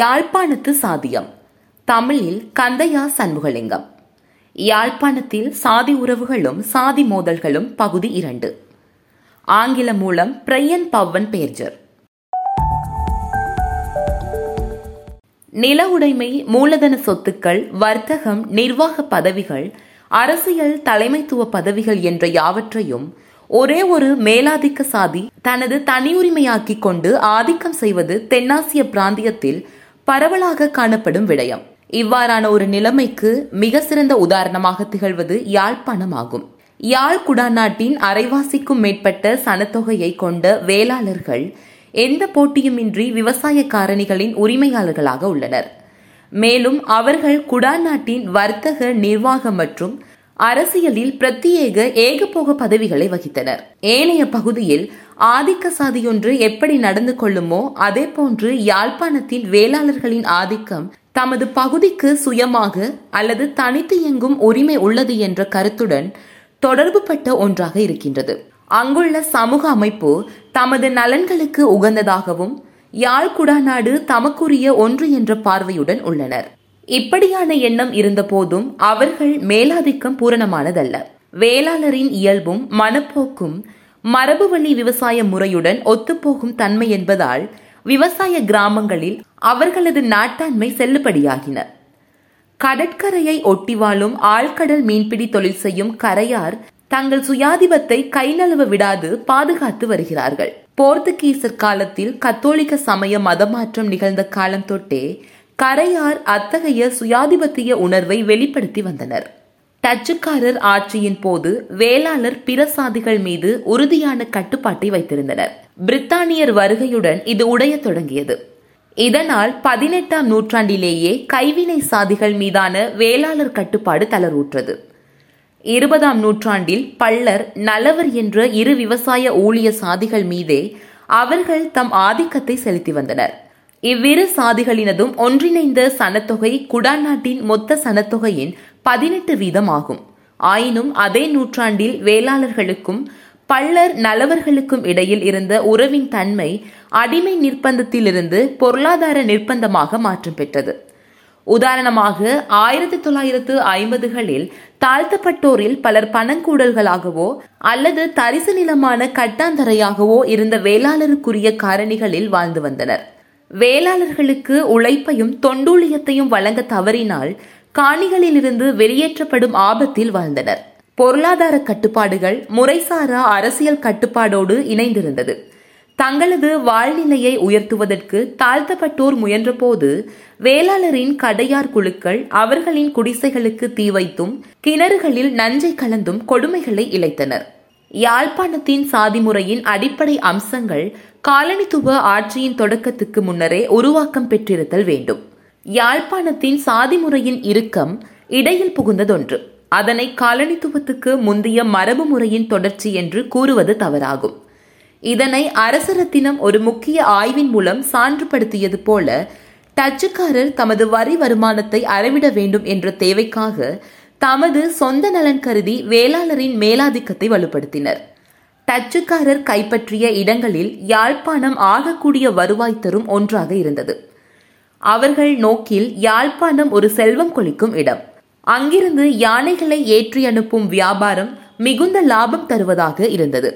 யாழ்ப்பாணத்து சாதியம். தமிழில் கந்தையா சண்முகலிங்கம். யாழ்ப்பாணத்தில் சாதி உறவுகளும் சாதி மோதல்களும் பகுதி 2. ஆங்கிலம் மூலம் பிரையன் பவன் பேர்ஜர். நில உடைமை, மூலதன சொத்துக்கள், வர்த்தகம், நிர்வாக பதவிகள், அரசியல் தலைமைத்துவ பதவிகள் என்ற யாவற்றையும் ஒரே ஒரு மேலாதிக்க சாதி தனது தனியுரிமையாக்கி கொண்டு ஆதிக்கம் செய்வது தென்னாசிய பிராந்தியத்தில் பரவலாக காணப்படும் விடயம். இவ்வாறான ஒரு நிலைமைக்கு மிக சிறந்த உதாரணமாக திகழ்வது யாழ்ப்பாணம் ஆகும். யாழ் குடாநாட்டின் அரைவாசிக்கும் மேற்பட்ட சனத்தொகையை கொண்ட வேளாளர்கள் எந்த போட்டியுமின்றி விவசாய காரணிகளின் உரிமையாளர்களாக உள்ளனர். மேலும் அவர்கள் குடாநாட்டின் வர்த்தக, நிர்வாக மற்றும் அரசியலில் பிரத்யேக ஏகபோக பதவிகளை வகித்தனர். ஏனைய பகுதியில் ஆதிக்க சாதியொன்று எப்படி நடந்து கொள்ளுமோ அதே போன்று யாழ்ப்பாணத்தின் வேளாளர்களின் ஆதிக்கம் தமது பகுதிக்கு சுயமாக அல்லது தனித்து இயங்கும் உரிமை உள்ளது என்ற கருத்துடன் தொடர்பு பட்ட ஒன்றாக இருக்கின்றது. அங்குள்ள சமூக அமைப்பு தமது நலன்களுக்கு உகந்ததாகவும் யாழ்குடாநாடு தமக்குரிய ஒன்று என்ற பார்வையுடன் உள்ளனர். இப்படியான எண்ணம் இருந்த போதும் அவர்கள் மேலாதிக்கம் பூரணமானதல்ல. வேளாளரின் இயல்பும் மனப்போக்கும் மரபு வழி விவசாய முறையுடன் ஒத்துப்போகும் தன்மை என்பதால் விவசாய கிராமங்களில் அவர்களது நாட்டாண்மை செல்லுபடியாகின. கடற்கரையை ஒட்டி வாழும் ஆழ்கடல் மீன்பிடி தொழில் செய்யும் கரையார் தங்கள் சுயாதிபத்தை கை நழுவ விடாது பாதுகாத்து வருகிறார்கள். போர்த்துகீசர் காலத்தில் கத்தோலிக்க சமய மதமாற்றம் நிகழ்ந்த காலம் தொட்டே கரையார் அத்தகைய சுயாதிபத்திய உணர்வை வெளிப்படுத்தி வந்தனர். டச்சுக்காரர் ஆட்சியின் போது வேளாளர் பிற சாதிகள் மீது உறுதியான கட்டுப்பாட்டை வைத்திருந்தனர். பிரித்தானியர் வருகையுடன் இது உடைய தொடங்கியது. இதனால் 18ஆம் நூற்றாண்டிலேயே கைவினை சாதிகள் மீதான வேளாளர் கட்டுப்பாடு தளர்வுற்றது. 20ஆம் நூற்றாண்டில் பள்ளர், நலவர் என்ற இரு விவசாய ஊழிய சாதிகள் மீதே அவர்கள் தம் ஆதிக்கத்தை செலுத்தி வந்தனர். இவ்விரு சாதிகளினதும் ஒன்றிணைந்த சனத்தொகை குடாநாட்டின் மொத்த சனத்தொகையின் 18% ஆகும். ஆயினும் அதே நூற்றாண்டில் வேளாளர்களுக்கும் பள்ளர், நலவர்களுக்கும் இடையில் இருந்த உறவின் தன்மை அடிமை நிர்பந்தத்திலிருந்து பொருளாதார நிர்பந்தமாக மாற்றம் பெற்றது. உதாரணமாக 1950களில் தாழ்த்தப்பட்டோரில் பலர் பணங்கூடல்களாகவோ அல்லது தரிசு நிலமான கட்டாந்தரையாகவோ இருந்த வேளாளருக்குரிய காரணிகளில் வாழ்ந்து வந்தனர். வேளாளர்களுக்கு உழைப்பையும் தொண்டூழியத்தையும் வழங்க தவறினால் காணிகளிலிருந்து வெளியேற்றப்படும் ஆபத்தில் வாழ்ந்தனர். பொருளாதார கட்டுப்பாடுகள் முறைசாரா அரசியல் கட்டுப்பாடோடு இணைந்திருந்தது. தங்களது வாழ்நிலையை உயர்த்துவதற்கு தாழ்த்தப்பட்டோர் முயன்ற போது வேளாளரின் கடையார் குழுக்கள் அவர்களின் குடிசைகளுக்கு தீ வைத்தும் கிணறுகளில் நஞ்சை கலந்தும் கொடுமைகளை இழைத்தனர். யாழ்ப்பாணத்தின் சாதி முறையின் அடிப்படை அம்சங்கள் காலனித்துவ ஆட்சியின் தொடக்கத்துக்கு முன்னரே உருவாக்கம் பெற்றிருத்தல் வேண்டும். யாழ்ப்பாணத்தின் சாதி முறையின் இறுக்கம் இடையில் புகுந்ததொன்று. அதனை காலனித்துவத்துக்கு முந்தைய மரபு முறையின் தொடர்ச்சி என்று கூறுவது தவறாகும். இதனை அரசரத்தினம் ஒரு முக்கிய ஆய்வின் மூலம் சான்றுபடுத்தியது போல, டச்சுக்காரர் தமது வரி வருமானத்தை அறவிட வேண்டும் என்ற தேவைக்காக தமது சொந்த நலன் கருதி வேளாளரின் மேலாதிக்கத்தை வலுப்படுத்தினர். டச்சுக்காரர் கைப்பற்றிய இடங்களில் யாழ்ப்பாணம் ஆகக்கூடிய வருவாய் தரும் ஒன்றாக இருந்தது. அவர்கள் நோக்கில் யாழ்ப்பாணம் ஒரு செல்வம் கொளிக்கும் இடம். அங்கிருந்து யானைகளை ஏற்றி அனுப்பும் வியாபாரம் மிகுந்த லாபம் தருவதாக இருந்தது.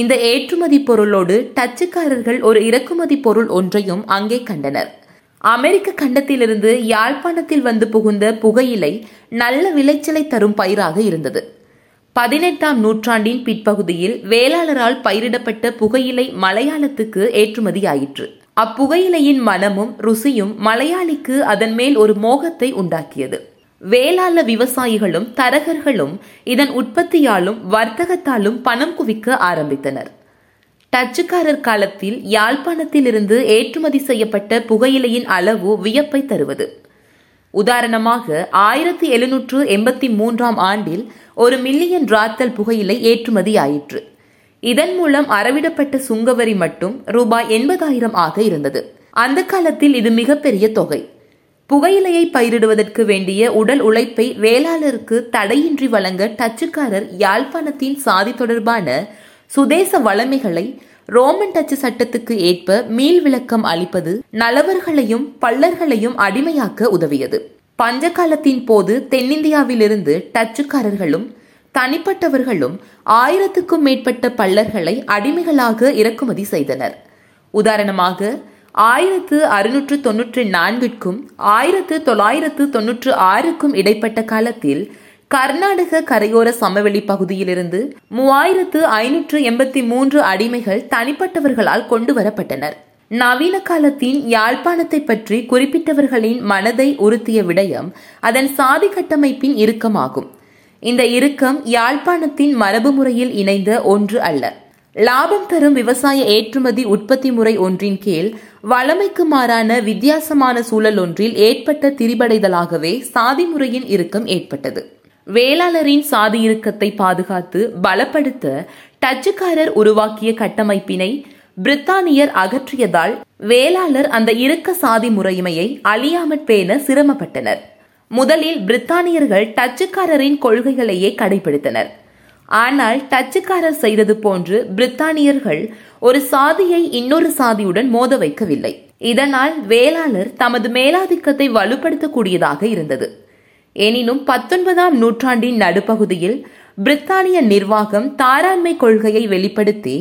இந்த ஏற்றுமதி பொருளோடு டச்சுக்காரர்கள் ஒரு இறக்குமதி பொருள் ஒன்றையும் அங்கே கண்டனர். அமெரிக்க கண்டத்திலிருந்து யாழ்ப்பாணத்தில் வந்து புகுந்த புகையிலை நல்ல விளைச்சலை தரும் பயிராக இருந்தது. 18ஆம் நூற்றாண்டின் பிற்பகுதியில் வேளாளரால் பயிரிடப்பட்ட புகையிலை மலையாளத்துக்கு ஏற்றுமதியாயிற்று. அப்புகையிலையின் மனமும் ருசியும் மலையாளிக்கு அதன் மேல் ஒரு மோகத்தை உண்டாக்கியது. வேளாள விவசாயிகளும் தரகர்களும் இதன் உற்பத்தியாலும் வர்த்தகத்தாலும் பணம் குவிக்க ஆரம்பித்தனர். டச்சுக்காரர் காலத்தில் யாழ்ப்பாணத்திலிருந்து ஏற்றுமதி செய்யப்பட்ட புகையிலையின் அளவு வியப்பை தருவது. உதாரணமாக 1783ஆம் ஆண்டில் 1 மில்லியன் ராத்தல் புகையிலை ஏற்றுமதி ஆயிற்று. இதன் மூலம் அறவிடப்பட்ட சுங்கவரி மட்டும் ரூபாய் 80,000 ஆக இருந்தது. அந்த காலத்தில் இது மிகப்பெரிய தொகை. புகையிலையை பயிரிடுவதற்கு வேண்டிய உடல் உழைப்பை வேளாளருக்கு தடையின்றி வழங்க டச்சுக்காரர் யாழ்ப்பாணத்தின் சாதி தொடர்பான சுதேச வளமைகளை ரோமன் டச்சு சட்டத்துக்கு ஏற்ப மீள் விளக்கம் அளிப்பது நலவர்களையும் பள்ளர்களையும் அடிமையாக்க உதவியது. பஞ்சகாலத்தின் போது தென்னிந்தியாவிலிருந்து டச்சுக்காரர்களும் தனிப்பட்டவர்களும் 1000க்கும் மேற்பட்ட பள்ளர்களை அடிமைகளாக இறக்குமதி செய்தனர். உதாரணமாக 1694க்கும் 1996க்கும் இடைப்பட்ட காலத்தில் கர்நாடக கரையோர சமவெளி பகுதியிலிருந்து 3583 அடிமைகள் தனிப்பட்டவர்களால் கொண்டு வரப்பட்டனர். நவீன காலத்தின் யாழ்ப்பாணத்தை பற்றி குறிப்பிட்டவர்களின் மனதை உறுத்திய விடயம் அதன் சாதி கட்டமைப்பின் இறுக்கமாகும். இந்த இறுக்கம் யாழ்ப்பாணத்தின் மரபு முறையில் இணைந்த ஒன்று அல்ல. லாபம் தரும் விவசாய ஏற்றுமதி உற்பத்தி முறை ஒன்றின் கீழ் வளமைக்கு மாறான வித்தியாசமான சூழல் ஒன்றில் ஏற்பட்ட திரிபடைதலாகவே சாதி முறையின் இறுக்கம் ஏற்பட்டது. வேளாளரின் சாதி இறுக்கத்தை பாதுகாத்து பலப்படுத்த டச்சுக்காரர் உருவாக்கிய கட்டமைப்பினை பிரித்தானியர் அகற்றியதால் வேளாளர் அந்த இறுக்க சாதி முறைமையை அழியாமற் பேண சிரமப்பட்டனர். முதலில் பிரித்தானியர்கள் டச்சுக்காரரின் கொள்கைகளையே கடைபிடித்தனர். ஆனால் டச்சுக்காரர் செய்தது போன்று பிரித்தானியர்கள் ஒரு சாதியை இன்னொரு சாதியுடன் மோத வைக்கவில்லை. இதனால் வேளாளர் தமது மேலாதிக்கத்தை வலுப்படுத்தக்கூடியதாக இருந்தது. எனினும் 19ஆம் நூற்றாண்டின் நடுப்பகுதியில் பிரித்தானிய நிர்வாகம் தாராண்மை கொள்கையை வெளிப்படுத்தி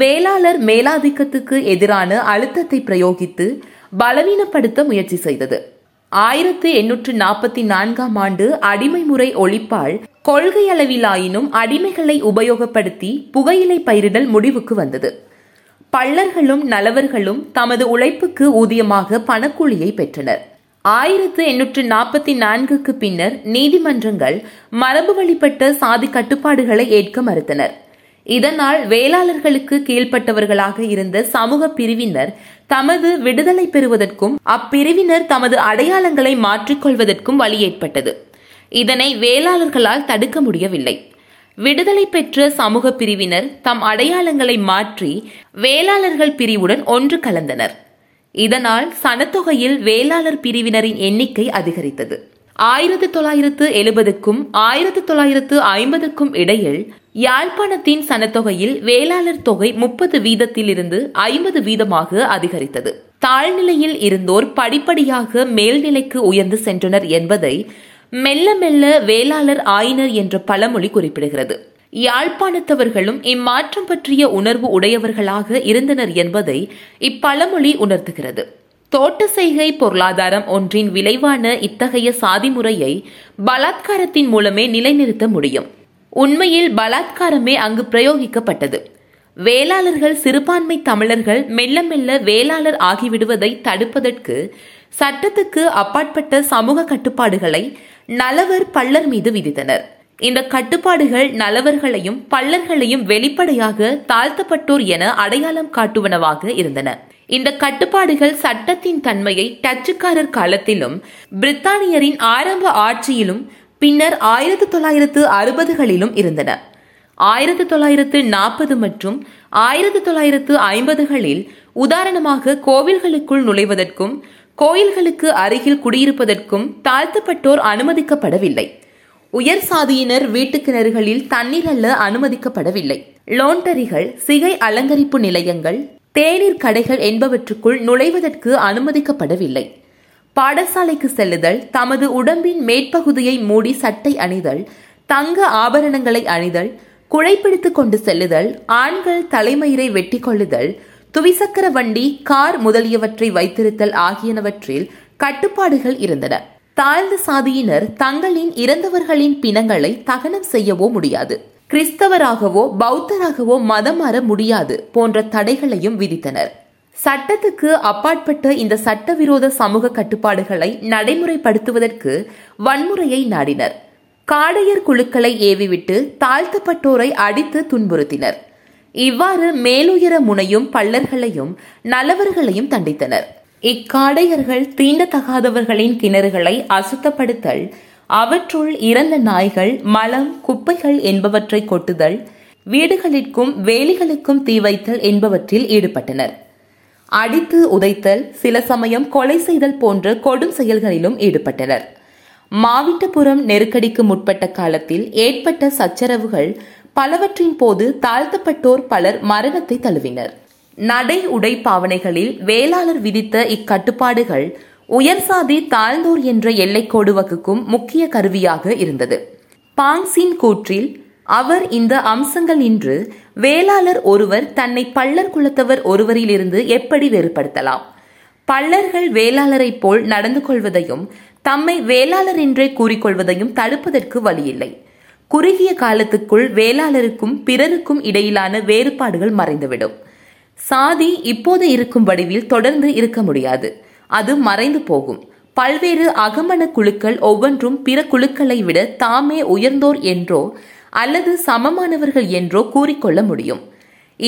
வேளாளர் மேலாதிக்கத்துக்கு எதிரான அழுத்தத்தை பிரயோகித்து பலவீனப்படுத்த முயற்சி செய்தது. 1844ஆம் ஆண்டு அடிமை முறை ஒழிப்பால் கொள்கையளவிலாயினும் அடிமைகளை உபயோகப்படுத்தி புகையிலை பயிரிடல் முடிவுக்கு வந்தது. பள்ளர்களும் நலவர்களும் தமது உழைப்புக்கு ஊதியமாக பணக்கூலியை பெற்றனர். 1844க்கு பின்னர் நீதிமன்றங்கள் மரபு வழிபட்ட சாதி கட்டுப்பாடுகளை ஏற்க மறுத்தனர். இதனால் வேளாளர்களுக்கு கீழ்பட்டவர்களாக இருந்த சமூக பிரிவினர் தமது விடுதலை பெறுவதற்கும் அப்பிரிவினர் தமது அடையாளங்களை மாற்றிக்கொள்வதற்கும் வழி ஏற்பட்டது. இதனை வேளாளர்களால் தடுக்க முடியவில்லை. விடுதலை பெற்ற சமூக பிரிவினர் தம் அடையாளங்களை மாற்றி வேளாளர்கள் பிரிவுடன் ஒன்று கலந்தனர். இதனால் சனத்தொகையில் வேளாளர் பிரிவினரின் எண்ணிக்கை அதிகரித்தது. 1970க்கும் 1950க்கும் இடையில் யாழ்ப்பாணத்தின் சனத்தொகையில் வேளாளர் தொகை 30% இருந்து 50% அதிகரித்தது. தாழ்நிலையில் இருந்தோர் படிப்படியாக மேல்நிலைக்கு உயர்ந்து சென்றனர் என்பதை மெல்ல மெல்ல வேளாளர் ஆயினர் என்ற பழமொழி குறிப்பிடுகிறது. யாழ்ப்பாணத்தவர்களும் இம்மாற்றம் பற்றிய உணர்வு உடையவர்களாக இருந்தனர் என்பதை இப்பழமொழி உணர்த்துகிறது. தோட்ட செய்கை பொருளாதாரம் ஒன்றின் விளைவான இத்தகைய சாதி முறையை பலாத்காரத்தின் மூலமே நிலைநிறுத்த முடியும். உண்மையில் பலாத்காரமே அங்கு பிரயோகிக்கப்பட்டது. வேளாளர்கள் சிறுபான்மை தமிழர்கள் மெல்ல மெல்ல வேளாளர் ஆகிவிடுவதை தடுப்பதற்கு சட்டத்துக்கு அப்பாற்பட்ட சமூக கட்டுப்பாடுகளை நலவர் பள்ளர் மீது விதித்தனர். இந்த கட்டுப்பாடுகள் நலவர்களையும் பள்ளர்களையும் வெளிப்படையாக தாழ்த்தப்பட்டோர் என அடையாளம் காட்டுவனவாக இருந்தன. இந்த கட்டுப்பாடுகள் சட்டத்தின் தன்மையை டச்சுக்காரர் காலத்திலும் பிரித்தானியரின் ஆரம்ப ஆட்சியிலும் பின்னர் 1960களிலும் இருந்தன. 1940 மற்றும் 1950களில் உதாரணமாக கோவில்களுக்குள் நுழைவதற்கும் கோயில்களுக்கு அருகில் குடியிருப்பதற்கும் தாழ்த்தப்பட்டோர் அனுமதிக்கப்படவில்லை. உயர் சாதியினர் வீட்டு கிணறுகளில் தண்ணீர் அல்ல அனுமதிக்கப்படவில்லை. லோண்டரிகள், சிகை அலங்கரிப்பு நிலையங்கள், தேநீர் கடைகள் என்பவற்றுக்குள் நுழைவதற்கு அனுமதிக்கப்படவில்லை. பாடசாலைக்கு செல்லுதல், தமது உடம்பின் மேற்பகுதியை மூடி சட்டை அணிதல், தங்க ஆபரணங்களை அணிதல், குழைப்பிடித்து கொண்டு செல்லுதல், ஆண்கள் தலைமயிரை வெட்டி கொள்ளுதல், துவிசக்கர வண்டி, கார் முதலியவற்றை வைத்திருத்தல் ஆகியனவற்றில் கட்டுப்பாடுகள் இருந்தன. தாழ்ந்த சாதியினர் தங்களின் இறந்தவர்களின் பிணங்களை தகனம் செய்யவோ முடியாது, கிறிஸ்தவராகவோ பௌத்தராகவோ மதம் மாற முடியாது போன்ற தடைகளையும் விதித்தனர். சட்டத்துக்கு அப்பாற்பட்ட இந்த சட்டவிரோத சமூக கட்டுப்பாடுகளை நடைமுறைப்படுத்துவதற்கு வன்முறையை நாடினர். காடையர் குழுக்களை ஏவிவிட்டு தாழ்த்தப்பட்டோரை அடித்து துன்புறுத்தினர். இவ்வாறு மேலுயர முனையும் பள்ளர்களையும் நலவர்களையும் தண்டித்தனர். இக்காடையர்கள் தீண்டத்தகாதவர்களின் கிணறுகளை அசுத்தப்படுத்தல், அவற்றுள் இறந்த நாய்கள், மலம், குப்பைகள் என்பவற்றை கொட்டுதல், வீடுகளுக்கும் வேலிகளுக்கும் தீ வைத்தல் என்பவற்றில் ஈடுபட்டனர். அடித்து உதைத்தல், சில சமயம் கொலை செய்தல் போன்ற கொடும் செயல்களிலும் ஈடுபட்டனர். மாவிட்டபுரம் நெருக்கடிக்கு முற்பட்ட காலத்தில் ஏற்பட்ட சச்சரவுகள் பலவற்றின் போது தாழ்த்தப்பட்டோர் பலர் மரணத்தை தழுவினர். நடை உடை பாவனைகளில் வேளாளர் விதித்த இக்கட்டுப்பாடுகள் உயர்சாதி தாழ்ந்தோர் என்ற எல்லைக்கோடு வகுக்கும் முக்கிய கருவியாக இருந்தது. பாங்ஸின் கூற்றில் அவர் இந்த அம்சங்கள் இன்று வேளாளர் ஒருவர் தன்னை பள்ளர் குலத்தவர் ஒருவரிலிருந்து எப்படி வேறுபடுத்தலாம், பள்ளர்கள் வேளாளரை போல் நடந்து கொள்வதையும் தம்மை வேளாளர் என்றே கூறிக்கொள்வதையும் தடுப்பதற்கு வழியில்லை. குறுகிய காலத்துக்குள் வேளாளருக்கும் பிறருக்கும் இடையிலான வேறுபாடுகள் மறைந்துவிடும். சாதி இப்போது இருக்கும் வடிவில் தொடர்ந்து இருக்க முடியாது, அது மறைந்து போகும். பல்வேறு அகமண குழுக்கள் ஒவ்வொன்றும் பிற குழுக்களை விட தாமே உயர்ந்தோர் என்றோ அல்லது சமமானவர்கள் என்றோ கூறிக்கொள்ள முடியும்.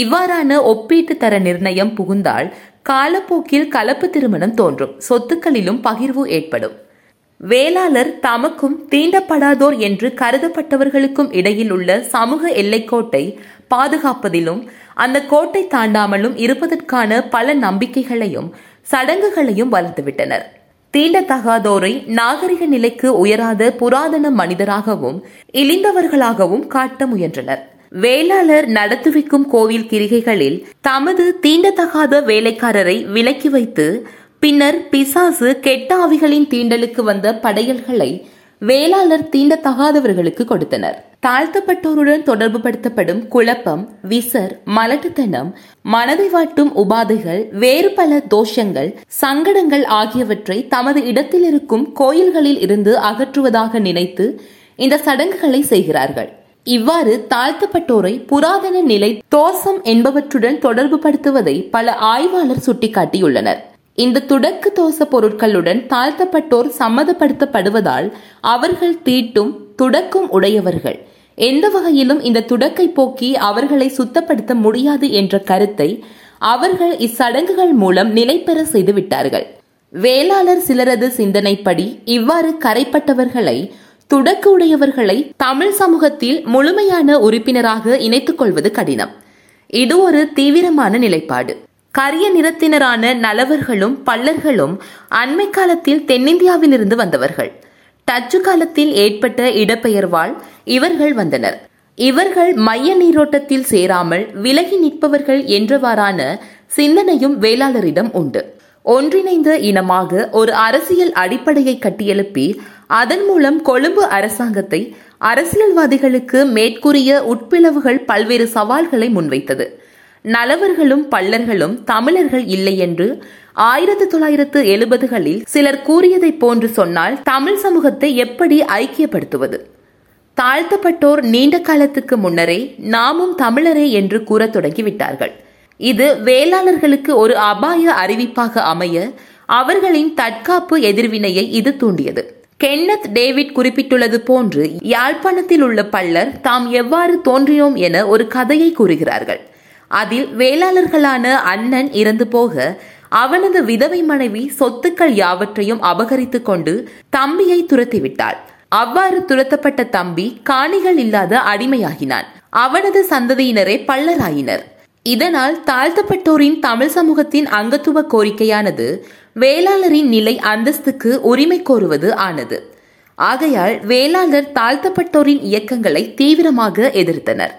இவ்வாறான ஒப்பீட்டு தர நிர்ணயம் புகுந்தால் காலப்போக்கில் கலப்பு திருமணம் தோன்றும், சொத்துக்களிலும் பகிர்வு ஏற்படும். வேளாளர் தமக்கும் தீண்டப்படாதோர் என்று கருதப்பட்டவர்களுக்கும் இடையில் உள்ள சமூக எல்லைக்கோட்டை பாதுகாப்பதிலும் அந்த கோட்டை தாண்டாமலும் இருப்பதற்கான பல நம்பிக்கைகளையும் சடங்குகளையும் வளர்த்துவிட்டனர். தீண்டத்தகாதோரை நாகரிக நிலைக்கு உயராத புராதன மனிதராகவும் இழிந்தவர்களாகவும் காட்ட முயன்றனர். வேளாளர் நடத்துவிக்கும் கோவில் கிரிகைகளில் தமது தீண்டத்தகாத வேலைக்காரரை விலக்கி வைத்து பின்னர் பிசாசு கெட்ட ஆவிகளின் தீண்டலுக்கு வந்த படையல்களை வேளாளர் தீண்டத்தகாதவர்களுக்கு கொடுத்தனர். தாழ்த்தப்பட்டோருடன் தொடர்பு படுத்தப்படும் குழப்பம், விசர், மலட்டுத்தனம், மனதை வாட்டும் உபாதைகள், வேறு பல தோஷங்கள், சங்கடங்கள் ஆகியவற்றை தமது இடத்தில் இருக்கும் கோயில்களில் இருந்து அகற்றுவதாக நினைத்து இந்த சடங்குகளை செய்கிறார்கள். இவ்வாறு தாழ்த்தப்பட்டோரை புராதன நிலை தோஷம் என்பவற்றுடன் தொடர்பு படுத்துவதை பல ஆய்வாளர் சுட்டிக்காட்டியுள்ளனர். இந்த துடக்கு தோச பொருட்களுடன் தாழ்த்தப்பட்டோர் சம்மதப்படுத்தப்படுவதால் அவர்கள் தீட்டும் துடக்கும் உடையவர்கள். எந்த வகையிலும் இந்த துடக்கை போக்கி அவர்களை சுத்தப்படுத்த முடியாது என்ற கருத்தை அவர்கள் இச்சடங்குகள் மூலம் நிலைபெற செய்துவிட்டார்கள். வேளாளர் சிலரது சிந்தனைப்படி இவ்வாறு கரைப்பட்டவர்களை, துடக்கு உடையவர்களை தமிழ் சமூகத்தில் முழுமையான உறுப்பினராக இணைத்துக் கொள்வது கடினம். இது ஒரு தீவிரமான நிலைப்பாடு. கரிய நிறத்தினரான நலவர்களும் பள்ளர்களும் அண்மை காலத்தில் தென்னிந்தியாவில் இருந்து வந்தவர்கள். டச்சு காலத்தில் ஏற்பட்ட இடப்பெயர்வால் இவர்கள் வந்தனர். இவர்கள் மைய நீரோட்டத்தில் சேராமல் விலகி நிற்பவர்கள் என்றவாறான சிந்தனையும் வேளாளரிடம் உண்டு. ஒன்றிணைந்த இனமாக ஒரு அரசியல் அடிப்படையை கட்டியெழுப்பி அதன் மூலம் கொழும்பு அரசாங்கத்தை அரசியல்வாதிகளுக்கு மேற்கூறிய உட்பிளவுகள் பல்வேறு சவால்களை முன்வைத்தது. நலவர்களும் பள்ளர்களும் தமிழர்கள் இல்லை என்று 1970களில் சிலர் கூறியதை போன்று சொன்னால் தமிழ் சமூகத்தை எப்படி ஐக்கியப்படுத்துவது? தாழ்த்தப்பட்டோர் நீண்ட காலத்துக்கு முன்னரே நாமும் தமிழரே என்று கூற தொடங்கிவிட்டார்கள். இது வேளாளர்களுக்கு ஒரு அபாய அறிவிப்பாக அமைய அவர்களின் தற்காப்பு எதிர்வினையை இது தூண்டியது. கென்னத் டேவிட் குறிப்பிட்டுள்ளது போன்று யாழ்ப்பாணத்தில் உள்ள பள்ளர் தாம் எவ்வாறு தோன்றினோம் என ஒரு கதையை கூறுகிறார்கள். அதில் வேளாளர்களான அண்ணன் இறந்து போக அவனது விதவை மனைவி சொத்துக்கள் யாவற்றையும் அபகரித்து கொண்டு தம்பியை துரத்திவிட்டாள். அவ்வாறு துரத்தப்பட்ட தம்பி காணிகள் இல்லாத அடிமையாகினான். அவனது சந்ததியினரே பள்ளராயினர். இதனால் தாழ்த்தப்பட்டோரின் தமிழ் சமூகத்தின் அங்கத்துவ கோரிக்கையானது வேளாளரின் நிலை அந்தஸ்துக்கு உரிமை கோருவது ஆனது. ஆகையால் வேளாளர் தாழ்த்தப்பட்டோரின் இயக்கங்களை தீவிரமாக எதிர்த்தனர்.